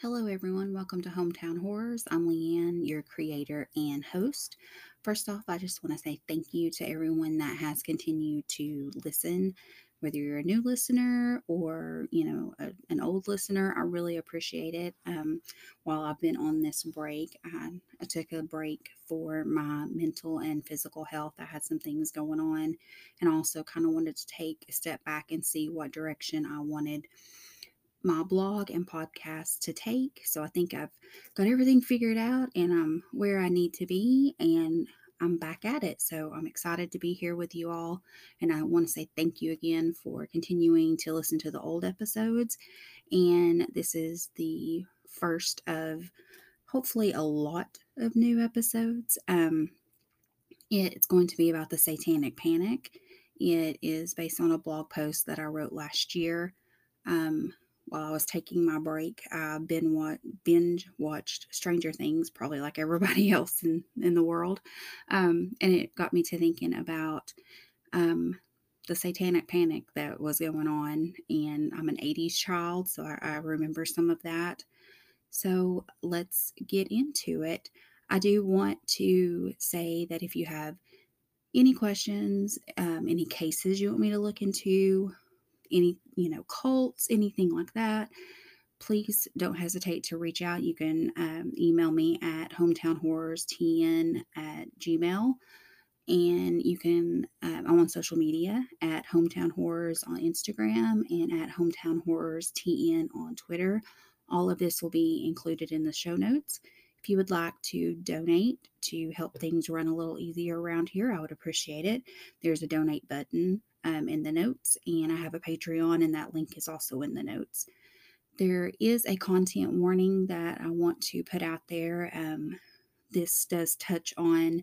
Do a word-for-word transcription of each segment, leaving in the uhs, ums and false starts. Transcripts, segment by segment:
Hello everyone, welcome to Hometown Horrors. I'm Leanne, your creator and host. First off, I just want to say thank you to everyone that has continued to listen, whether you're a new listener or, you know, a, an old listener. I really appreciate it. Um, while I've been on this break, I, I took a break for my mental and physical health. I had some things going on and also kind of wanted to take a step back and see what direction I wanted my blog and podcast to take. So I think I've got everything figured out and I'm where I need to be and I'm back at it. So I'm excited to be here with you all. And I want to say thank you again for continuing to listen to the old episodes. And this is the first of hopefully a lot of new episodes. Um, it's going to be about the Satanic Panic. It is based on a blog post that I wrote last year. Um, While I was taking my break, I been what binge watched Stranger Things, probably like everybody else in, in the world. Um, and it got me to thinking about um, the Satanic Panic that was going on. And I'm an eighties child, so I, I remember some of that. So let's get into it. I do want to say that if you have any questions, um, any cases you want me to look into, any, you know, cults, anything like that, please don't hesitate to reach out. You can um, email me at hometown horrors ten at gmail, and you can, um, I'm on social media at Hometown Horrors on Instagram and at hometown horrors ten on Twitter. All of this will be included in the show notes. If you would like to donate to help things run a little easier around here, I would appreciate it. There's a donate button Um, in the notes, and I have a Patreon, and that link is also in the notes. There is a content warning that I want to put out there. Um, this does touch on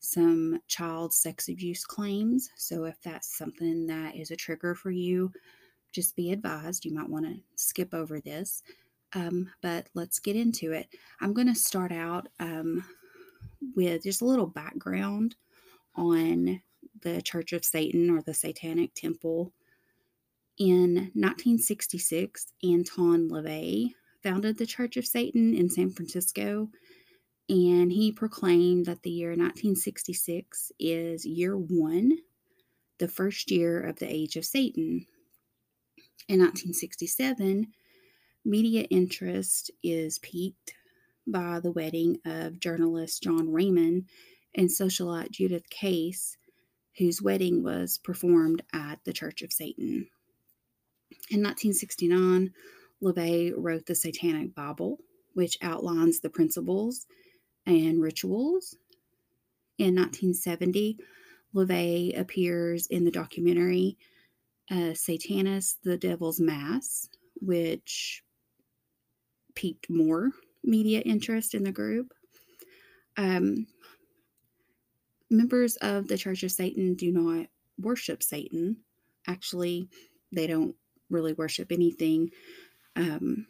some child sex abuse claims, so if that's something that is a trigger for you, just be advised. You might want to skip over this, um, but let's get into it. I'm going to start out um, with just a little background on the Church of Satan, or the Satanic Temple. In nineteen sixty-six, Anton LaVey founded the Church of Satan in San Francisco, and he proclaimed that the year nineteen sixty-six is year one, the first year of the age of Satan. In nineteen sixty-seven, media interest is piqued by the wedding of journalist John Raymond and socialite Judith Case, whose wedding was performed at the Church of Satan. In nineteen sixty-nine, LaVey wrote the Satanic Bible, which outlines the principles and rituals. In nineteen seventy, LaVey appears in the documentary uh, Satanist, The Devil's Mass, which piqued more media interest in the group. Um... Members of the Church of Satan do not worship Satan. Actually, they don't really worship anything. Um,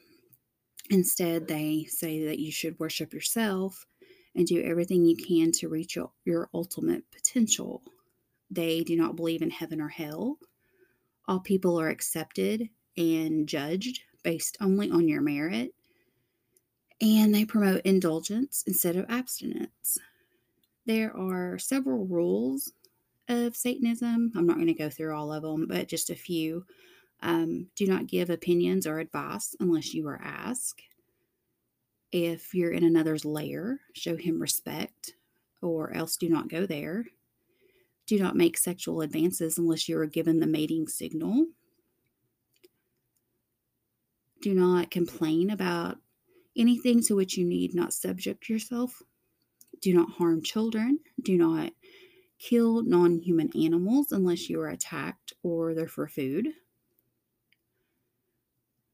instead, they say that you should worship yourself and do everything you can to reach your, your ultimate potential. They do not believe in heaven or hell. All people are accepted and judged based only on your merit. And they promote indulgence instead of abstinence. There are several rules of Satanism. I'm not going to go through all of them, but just a few. Um, do not give opinions or advice unless you are asked. If you're in another's lair, show him respect, or else do not go there. Do not make sexual advances unless you are given the mating signal. Do not complain about anything to which you need not subject yourself. Do not harm children. Do not kill non-human animals unless you are attacked or they're for food.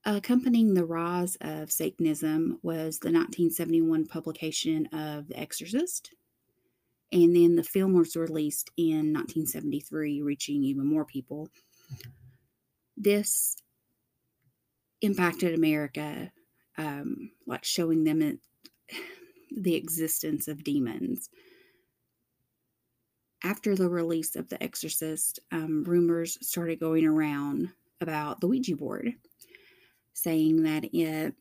Accompanying the rise of Satanism was the nineteen seventy-one publication of The Exorcist, and then the film was released in nineteen seventy-three, reaching even more people. This impacted America, um, like showing them it, the existence of demons. After the release of The Exorcist, um, rumors started going around about the Ouija board, saying that it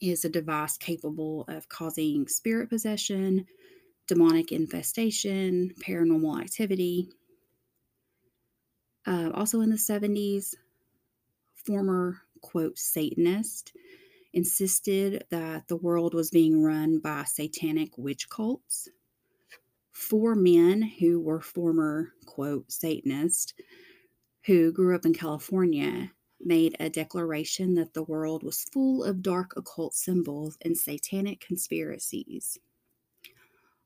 is a device capable of causing spirit possession, demonic infestation, paranormal activity. Uh, also in the seventies, former, quote, Satanist insisted that the world was being run by satanic witch cults. Four men who were former, quote, Satanist, who grew up in California, made a declaration that the world was full of dark occult symbols and satanic conspiracies.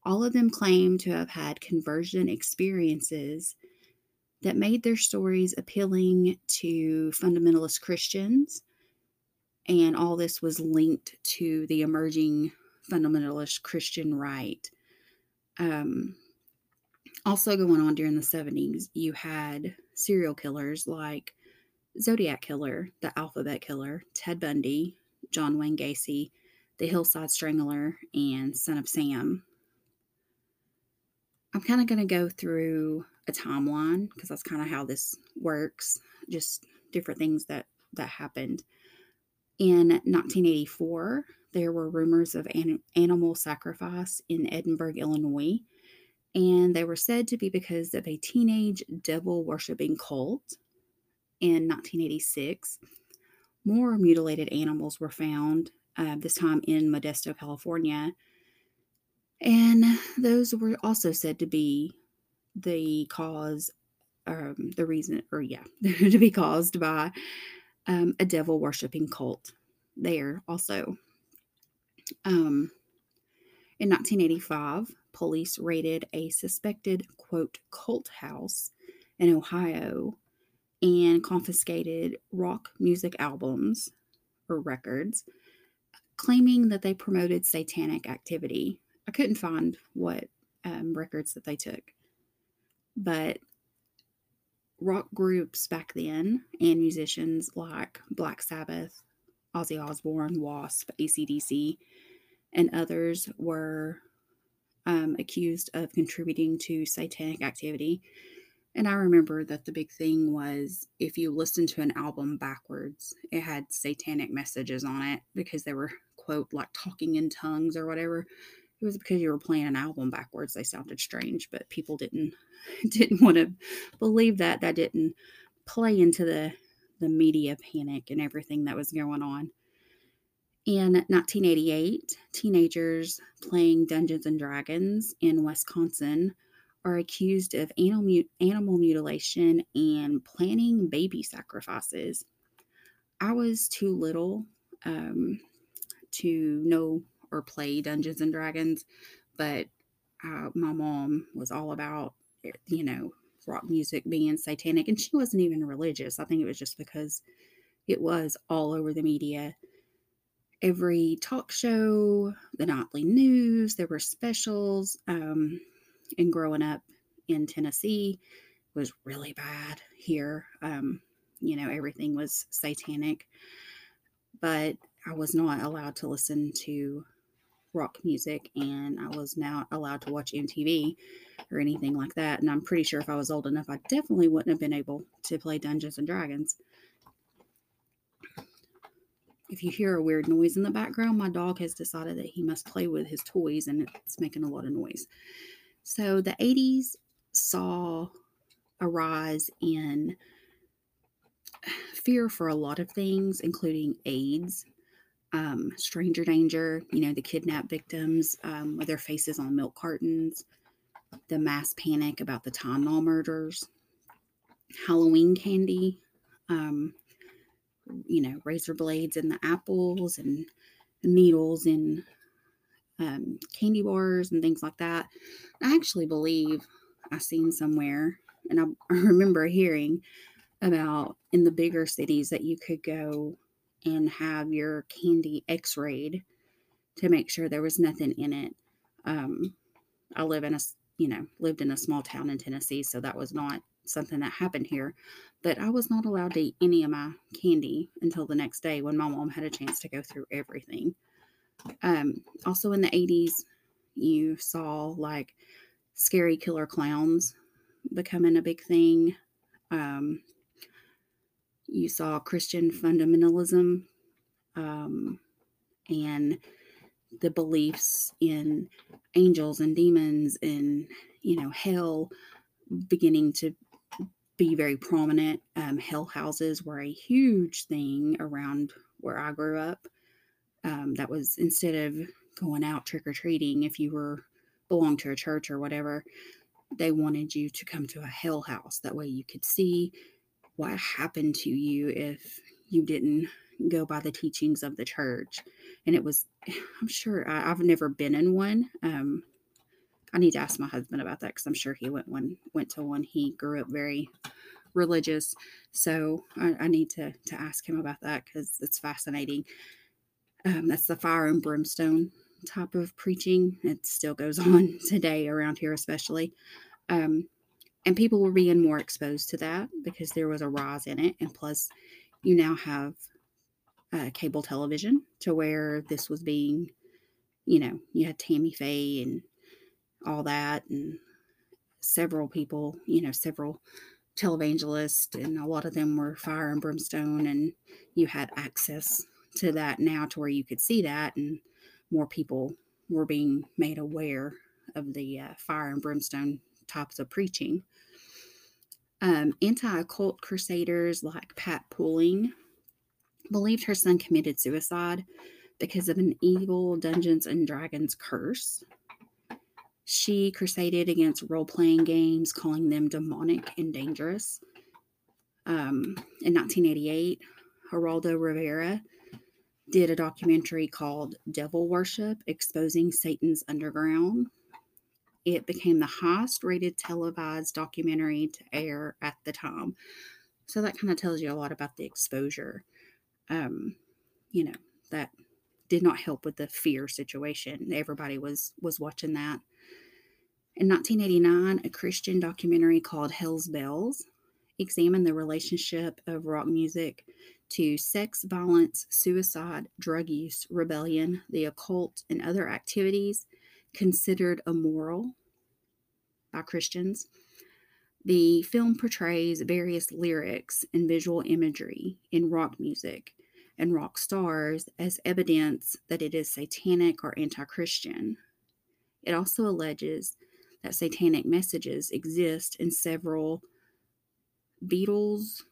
All of them claimed to have had conversion experiences that made their stories appealing to fundamentalist Christians, and all this was linked to the emerging fundamentalist Christian right. Um, also going on during the seventies, you had serial killers like Zodiac Killer, the Alphabet Killer, Ted Bundy, John Wayne Gacy, the Hillside Strangler, and Son of Sam. I'm kind of going to go through a timeline because that's kind of how this works, just different things that, that happened. In nineteen eighty-four, there were rumors of an animal sacrifice in Edinburgh, Illinois, and they were said to be because of a teenage devil-worshipping cult. In nineteen eighty-six, more mutilated animals were found, uh, this time in Modesto, California. And those were also said to be the cause, um, the reason, or yeah, to be caused by um, a devil-worshipping cult there also. Um, in nineteen eighty-five, police raided a suspected, quote, cult house in Ohio and confiscated rock music albums or records, claiming that they promoted satanic activity. I couldn't find what um, records that they took, but rock groups back then and musicians like Black Sabbath, Ozzy Osbourne, Wasp, A C D C, and others were um, accused of contributing to satanic activity. And I remember that the big thing was if you listened to an album backwards, it had satanic messages on it because they were, quote, like talking in tongues or whatever. It was because you were playing an album backwards. They sounded strange, but people didn't didn't want to believe that. That didn't play into the, the media panic and everything that was going on. In nineteen eighty-eight, teenagers playing Dungeons and Dragons in Wisconsin are accused of animal, animal mutilation and planning baby sacrifices. I was too little um, to know or play Dungeons and Dragons, but uh, my mom was all about, you know, rock music being satanic, and she wasn't even religious. I think it was just because it was all over the media. Every talk show, the nightly news, there were specials, um, and growing up in Tennessee was really bad here. Um, you know, everything was satanic, but I was not allowed to listen to rock music, and I was not allowed to watch M T V or anything like that. And I'm pretty sure if I was old enough, I definitely wouldn't have been able to play Dungeons and Dragons. If you hear a weird noise in the background, my dog has decided that he must play with his toys, and it's making a lot of noise. So the eighties saw a rise in fear for a lot of things, including AIDS, um, stranger danger, you know, the kidnapped victims um, with their faces on milk cartons, the mass panic about the Tylenol murders, Halloween candy, um, you know, razor blades in the apples and needles in Um, candy bars and things like that. I actually believe I seen somewhere, and I, I remember hearing about in the bigger cities that you could go and have your candy x-rayed to make sure there was nothing in it. Um, I live in a, you know, lived in a small town in Tennessee, so that was not something that happened here. But I was not allowed to eat any of my candy until the next day when my mom had a chance to go through everything. Um, also in the eighties, you saw like scary killer clowns becoming a big thing. Um, you saw Christian fundamentalism, um, and the beliefs in angels and demons and, you know, hell beginning to be very prominent. Um, hell houses were a huge thing around where I grew up. Um, that was, instead of going out trick-or-treating, if you were belonged to a church or whatever, they wanted you to come to a hell house. That way you could see what happened to you if you didn't go by the teachings of the church. And it was, I'm sure, I, I've never been in one. Um, I need to ask my husband about that because I'm sure he went one, went to one. He grew up very religious. So I, I need to, to ask him about that because it's fascinating. Um, that's the fire and brimstone type of preaching. It still goes on today around here, especially. Um, and people were being more exposed to that because there was a rise in it. And plus, you now have uh, cable television to where this was being, you know, you had Tammy Faye and all that, and several people, you know, several televangelists, and a lot of them were fire and brimstone, and you had access to that now to where you could see that, and more people were being made aware of the uh, fire and brimstone types of preaching. Um, anti-occult crusaders like Pat Pooling believed her son committed suicide because of an evil Dungeons and Dragons curse. She crusaded against role-playing games, calling them demonic and dangerous. Um, in nineteen eighty-eight, Geraldo Rivera did a documentary called Devil Worship, Exposing Satan's Underground. It became the highest rated televised documentary to air at the time. So that kind of tells you a lot about the exposure. Um, you know, that did not help with the fear situation. Everybody was, was watching that. In nineteen eighty-nine, a Christian documentary called Hell's Bells examined the relationship of rock music to sex, violence, suicide, drug use, rebellion, the occult, and other activities considered immoral by Christians. The film portrays various lyrics and visual imagery in rock music and rock stars as evidence that it is satanic or anti-Christian. It also alleges that satanic messages exist in several Beatles,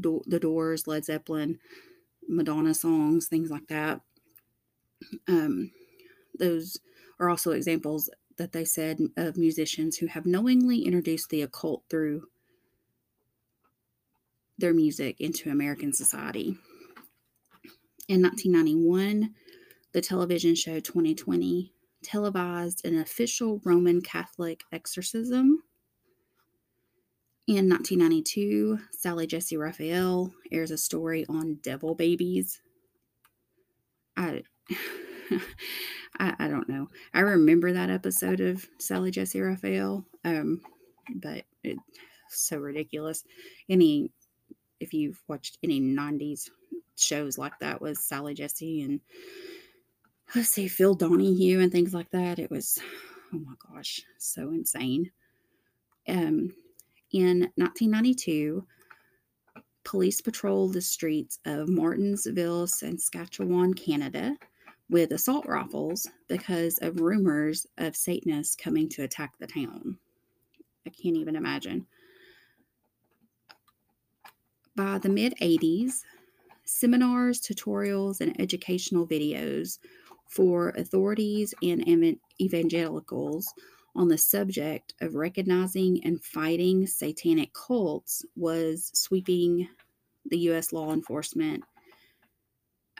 Do- the Doors, Led Zeppelin, Madonna songs, things like that. Um, those are also examples that they said of musicians who have knowingly introduced the occult through their music into American society. In nineteen ninety-one, the television show twenty twenty televised an official Roman Catholic exorcism. In nineteen ninety-two, Sally Jessie Raphael airs a story on devil babies. I, I, I don't know. I remember that episode of Sally Jessie Raphael, um, but it's so ridiculous. Any, if you've watched any nineties shows like that, was Sally Jessie and let's see, Phil Donahue and things like that. It was, oh my gosh, so insane. Um. In nineteen ninety-two, police patrolled the streets of Martinsville, Saskatchewan, Canada, with assault rifles because of rumors of Satanists coming to attack the town. I can't even imagine. By the mid-eighties, seminars, tutorials, and educational videos for authorities and evangelicals on the subject of recognizing and fighting satanic cults was sweeping the U S law enforcement.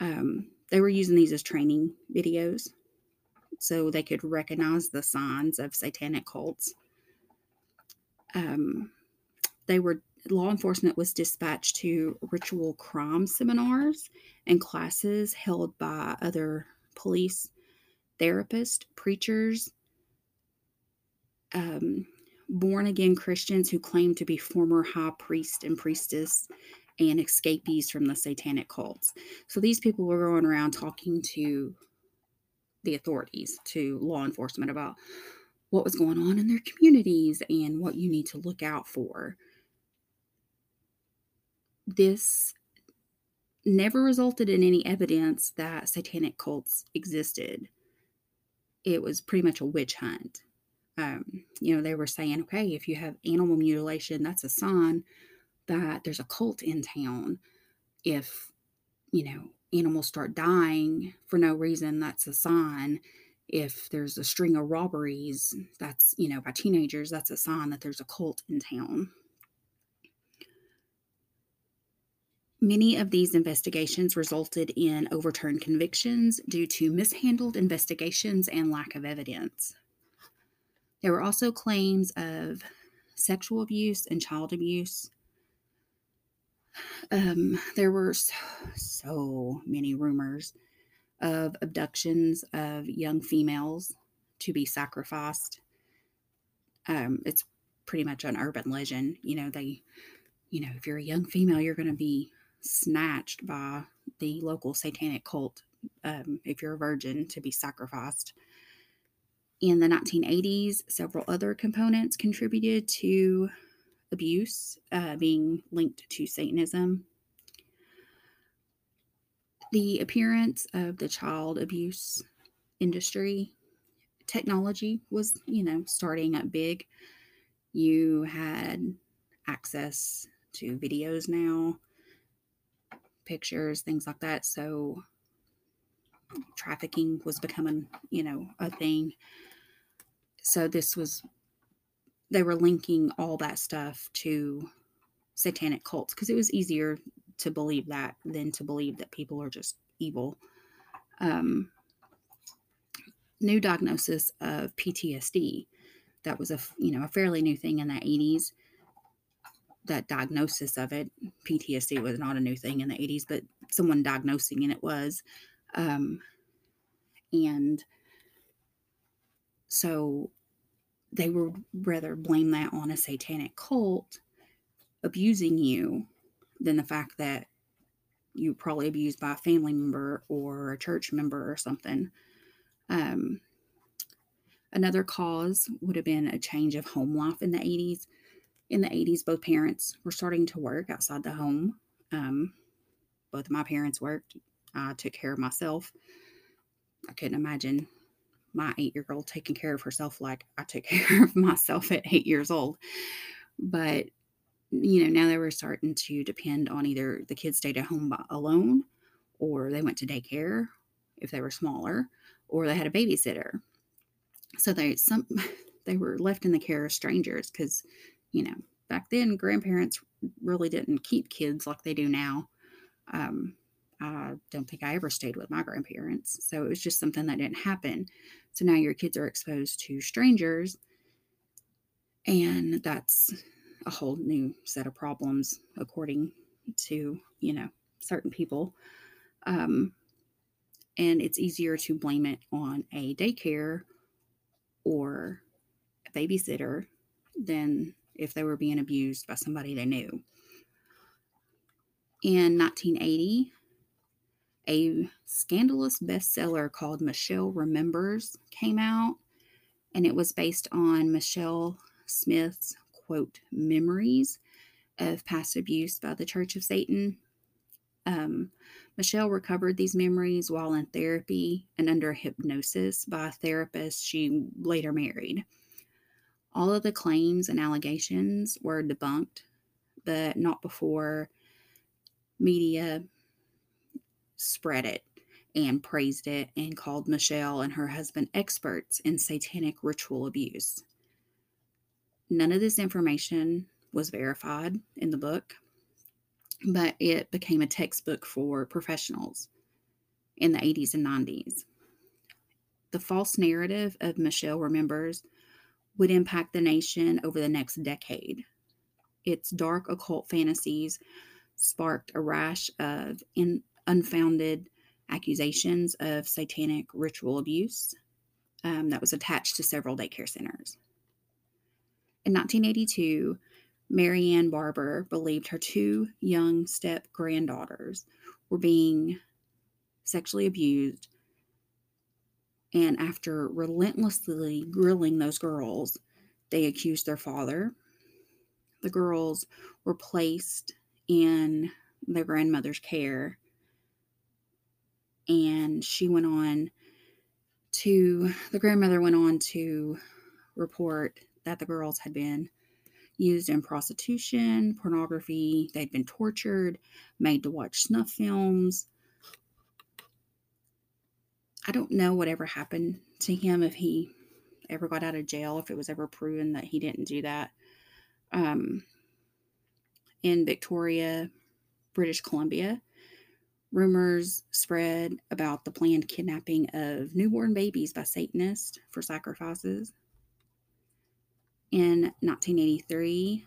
Um, they were using these as training videos so they could recognize the signs of satanic cults. Um, they were law enforcement was dispatched to ritual crime seminars and classes held by other police, therapists, preachers, Um, born-again Christians who claim to be former high priest and priestess and escapees from the satanic cults. So these people were going around talking to the authorities, to law enforcement, about what was going on in their communities and what you need to look out for. This never resulted in any evidence that satanic cults existed. It was pretty much a witch hunt. Um, you know, they were saying, okay, if you have animal mutilation, that's a sign that there's a cult in town. If, you know, animals start dying for no reason, that's a sign. If there's a string of robberies, that's, you know, by teenagers, that's a sign that there's a cult in town. Many of these investigations resulted in overturned convictions due to mishandled investigations and lack of evidence. There were also claims of sexual abuse and child abuse. Um, there were so, so many rumors of abductions of young females to be sacrificed. Um, it's pretty much an urban legend. You know, they, you know, if you're a young female, you're going to be snatched by the local satanic cult, um, if you're a virgin, to be sacrificed. In the nineteen eighties, several other components contributed to abuse uh, being linked to Satanism. The appearance of the child abuse industry, technology was, you know, starting up big. You had access to videos now, pictures, things like that. So trafficking was becoming, you know, a thing. So this was, they were linking all that stuff to satanic cults because it was easier to believe that than to believe that people are just evil. Um, new diagnosis of P T S D. That was a, you know, a fairly new thing in the eighties. That diagnosis of it, P T S D was not a new thing in the eighties, but someone diagnosing it, it was. Um, and so they would rather blame that on a satanic cult abusing you than the fact that you probably abused by a family member or a church member or something. Um, another cause would have been a change of home life in the eighties. In the eighties, both parents were starting to work outside the home. Um, both of my parents worked. I took care of myself. I couldn't imagine my eight-year-old taking care of herself like I took care of myself at eight years old. But you know, now they were starting to depend on either the kids stayed at home by, alone, or they went to daycare if they were smaller, or they had a babysitter. So they some they were left in the care of strangers because, you know, back then grandparents really didn't keep kids like they do now. Um, I don't think I ever stayed with my grandparents, so it was just something that didn't happen. So now your kids are exposed to strangers, and that's a whole new set of problems, according to, you know, certain people. Um, and it's easier to blame it on a daycare or a babysitter than if they were being abused by somebody they knew. In nineteen eighty, a scandalous bestseller called Michelle Remembers came out, and it was based on Michelle Smith's, quote, memories of past abuse by the Church of Satan. Um, Michelle recovered these memories while in therapy and under hypnosis by a therapist she later married. All of the claims and allegations were debunked, but not before media spread it and praised it and called Michelle and her husband experts in satanic ritual abuse. None of this information was verified in the book, but it became a textbook for professionals in the eighties and nineties. The false narrative of Michelle Remembers would impact the nation over the next decade. Its dark occult fantasies sparked a rash of in- unfounded accusations of satanic ritual abuse um, that was attached to several daycare centers. In nineteen eighty-two, Marianne Barber believed her two young step-granddaughters were being sexually abused, and after relentlessly grilling those girls, they accused their father. The girls were placed in their grandmother's care and she went on to, the grandmother went on to report that the girls had been used in prostitution, pornography, they'd been tortured, made to watch snuff films. I don't know whatever happened to him, if he ever got out of jail, if it was ever proven that he didn't do that. Um, in Victoria, British Columbia, rumors spread about the planned kidnapping of newborn babies by Satanists for sacrifices. In nineteen eighty-three,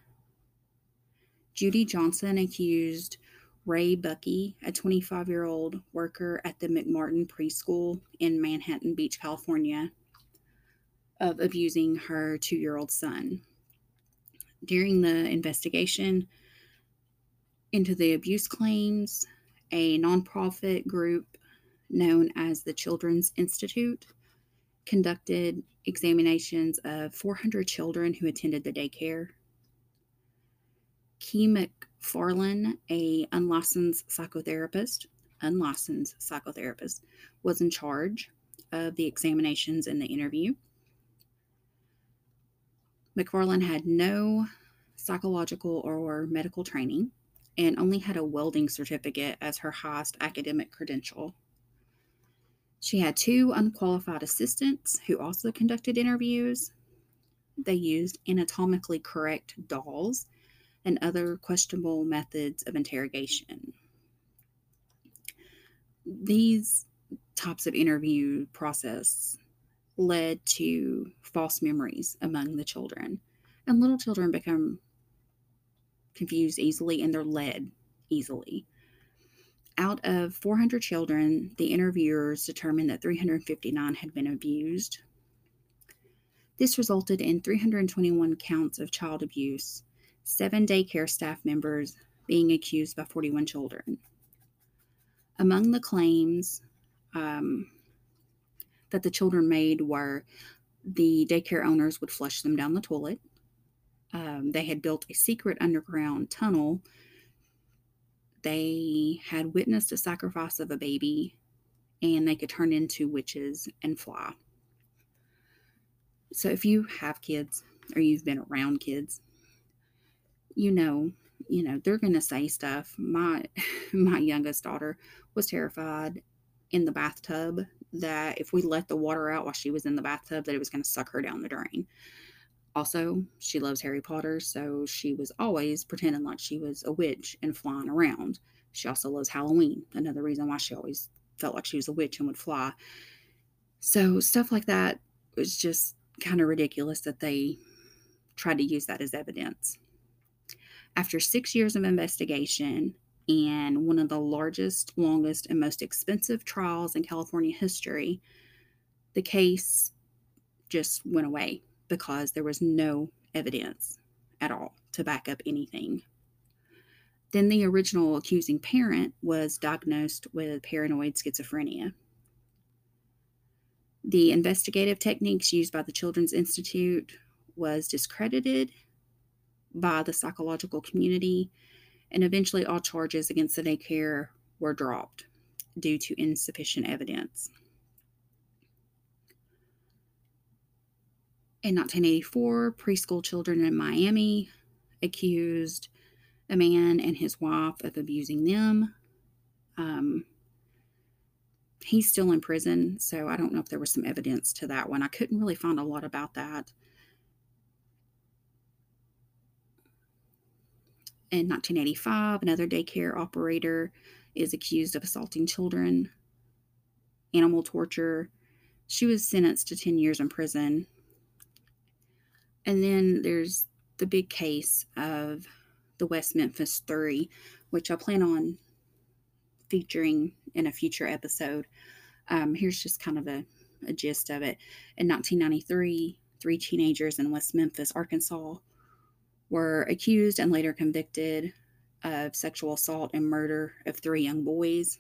Judy Johnson accused Ray Bucky, a twenty-five-year-old worker at the McMartin Preschool in Manhattan Beach, California, of abusing her two-year-old son. During the investigation into the abuse claims, a nonprofit group known as the Children's Institute conducted examinations of four hundred children who attended the daycare. Key McFarlane, a unlicensed psychotherapist, unlicensed psychotherapist, was in charge of the examinations and the interview. McFarlane had no psychological or medical training and only had a welding certificate as her highest academic credential. She had two unqualified assistants who also conducted interviews. They used anatomically correct dolls and other questionable methods of interrogation. These types of interview process led to false memories among the children, and little children become confused easily and they're led easily. Out of four hundred children, the interviewers determined that three hundred fifty-nine had been abused. This resulted in three hundred twenty-one counts of child abuse, seven daycare staff members being accused by forty-one children. Among the claims um, that the children made were the daycare owners would flush them down the toilet. Um, they had built a secret underground tunnel. They had witnessed a sacrifice of a baby, and they could turn into witches and fly. So if you have kids or you've been around kids, you know, you know, they're going to say stuff. My, my youngest daughter was terrified in the bathtub that if we let the water out while she was in the bathtub, that it was going to suck her down the drain. Also, she loves Harry Potter, so she was always pretending like she was a witch and flying around. She also loves Halloween, another reason why she always felt like she was a witch and would fly. So stuff like that was just kind of ridiculous that they tried to use that as evidence. After six years of investigation and one of the largest, longest, and most expensive trials in California history, the case just went away, because there was no evidence at all to back up anything. Then the original accusing parent was diagnosed with paranoid schizophrenia. The investigative techniques used by the Children's Institute was discredited by the psychological community, and eventually all charges against the daycare were dropped due to insufficient evidence. In nineteen eighty-four, preschool children in Miami accused a man and his wife of abusing them. Um, he's still in prison, so I don't know if there was some evidence to that one. I couldn't really find a lot about that. In nineteen eighty-five, another daycare operator is accused of assaulting children, animal torture. She was sentenced to ten years in prison. And then there's the big case of the West Memphis Three, which I plan on featuring in a future episode. Um, here's just kind of a, a gist of it. In nineteen ninety-three, three teenagers in West Memphis, Arkansas, were accused and later convicted of sexual assault and murder of three young boys.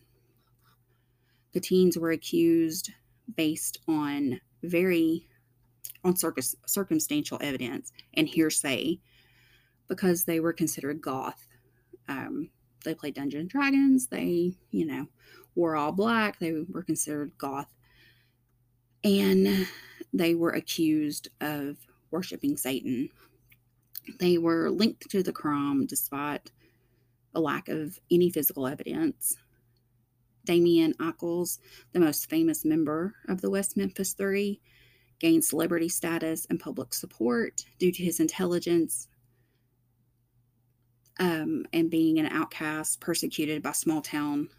The teens were accused based on very on circus, circumstantial evidence and hearsay because they were considered goth. Um, they played Dungeons and Dragons. They, you know, wore all black. They were considered goth. And they were accused of worshiping Satan. They were linked to the crime despite a lack of any physical evidence. Damien Eccles, the most famous member of the West Memphis Three, gained celebrity status and public support due to his intelligence um, and being an outcast persecuted by small town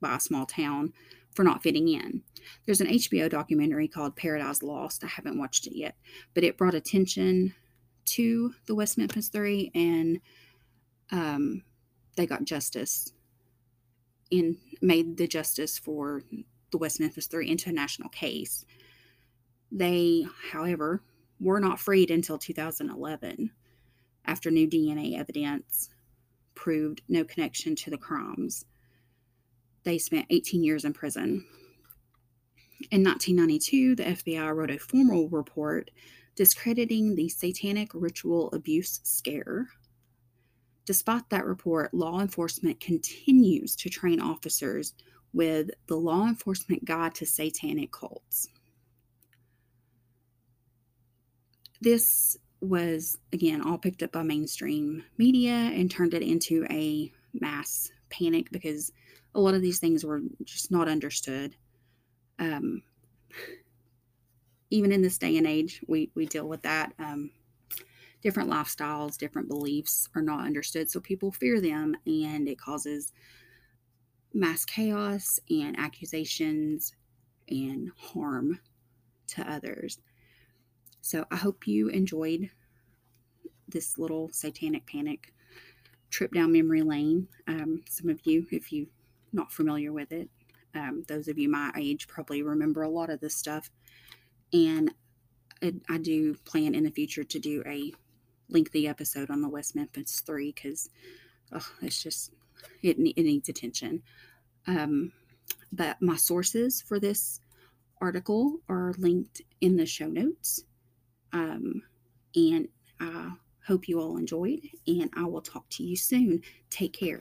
by a small town for not fitting in. There's an H B O documentary called Paradise Lost. I haven't watched it yet, but it brought attention to the West Memphis Three, and um, they got justice and made the justice for the West Memphis Three into a national case. They, however, were not freed until two thousand eleven after new D N A evidence proved no connection to the crimes. They spent eighteen years in prison. In nineteen ninety-two, the F B I wrote a formal report discrediting the satanic ritual abuse scare. Despite that report, law enforcement continues to train officers with the Law Enforcement Guide to Satanic Cults. This was, again, all picked up by mainstream media and turned it into a mass panic because a lot of these things were just not understood. Um, even in this day and age, we, we deal with that. Um, different lifestyles, different beliefs are not understood, so people fear them, and it causes mass chaos and accusations and harm to others. So I hope you enjoyed this little satanic panic trip down memory lane. Um, some of you, if you're not familiar with it, um, those of you my age probably remember a lot of this stuff. And I, I do plan in the future to do a lengthy episode on the West Memphis Three because oh, it's just, it, it needs attention. Um, but my sources for this article are linked in the show notes. Um, and I hope you all enjoyed, and I will talk to you soon. Take care.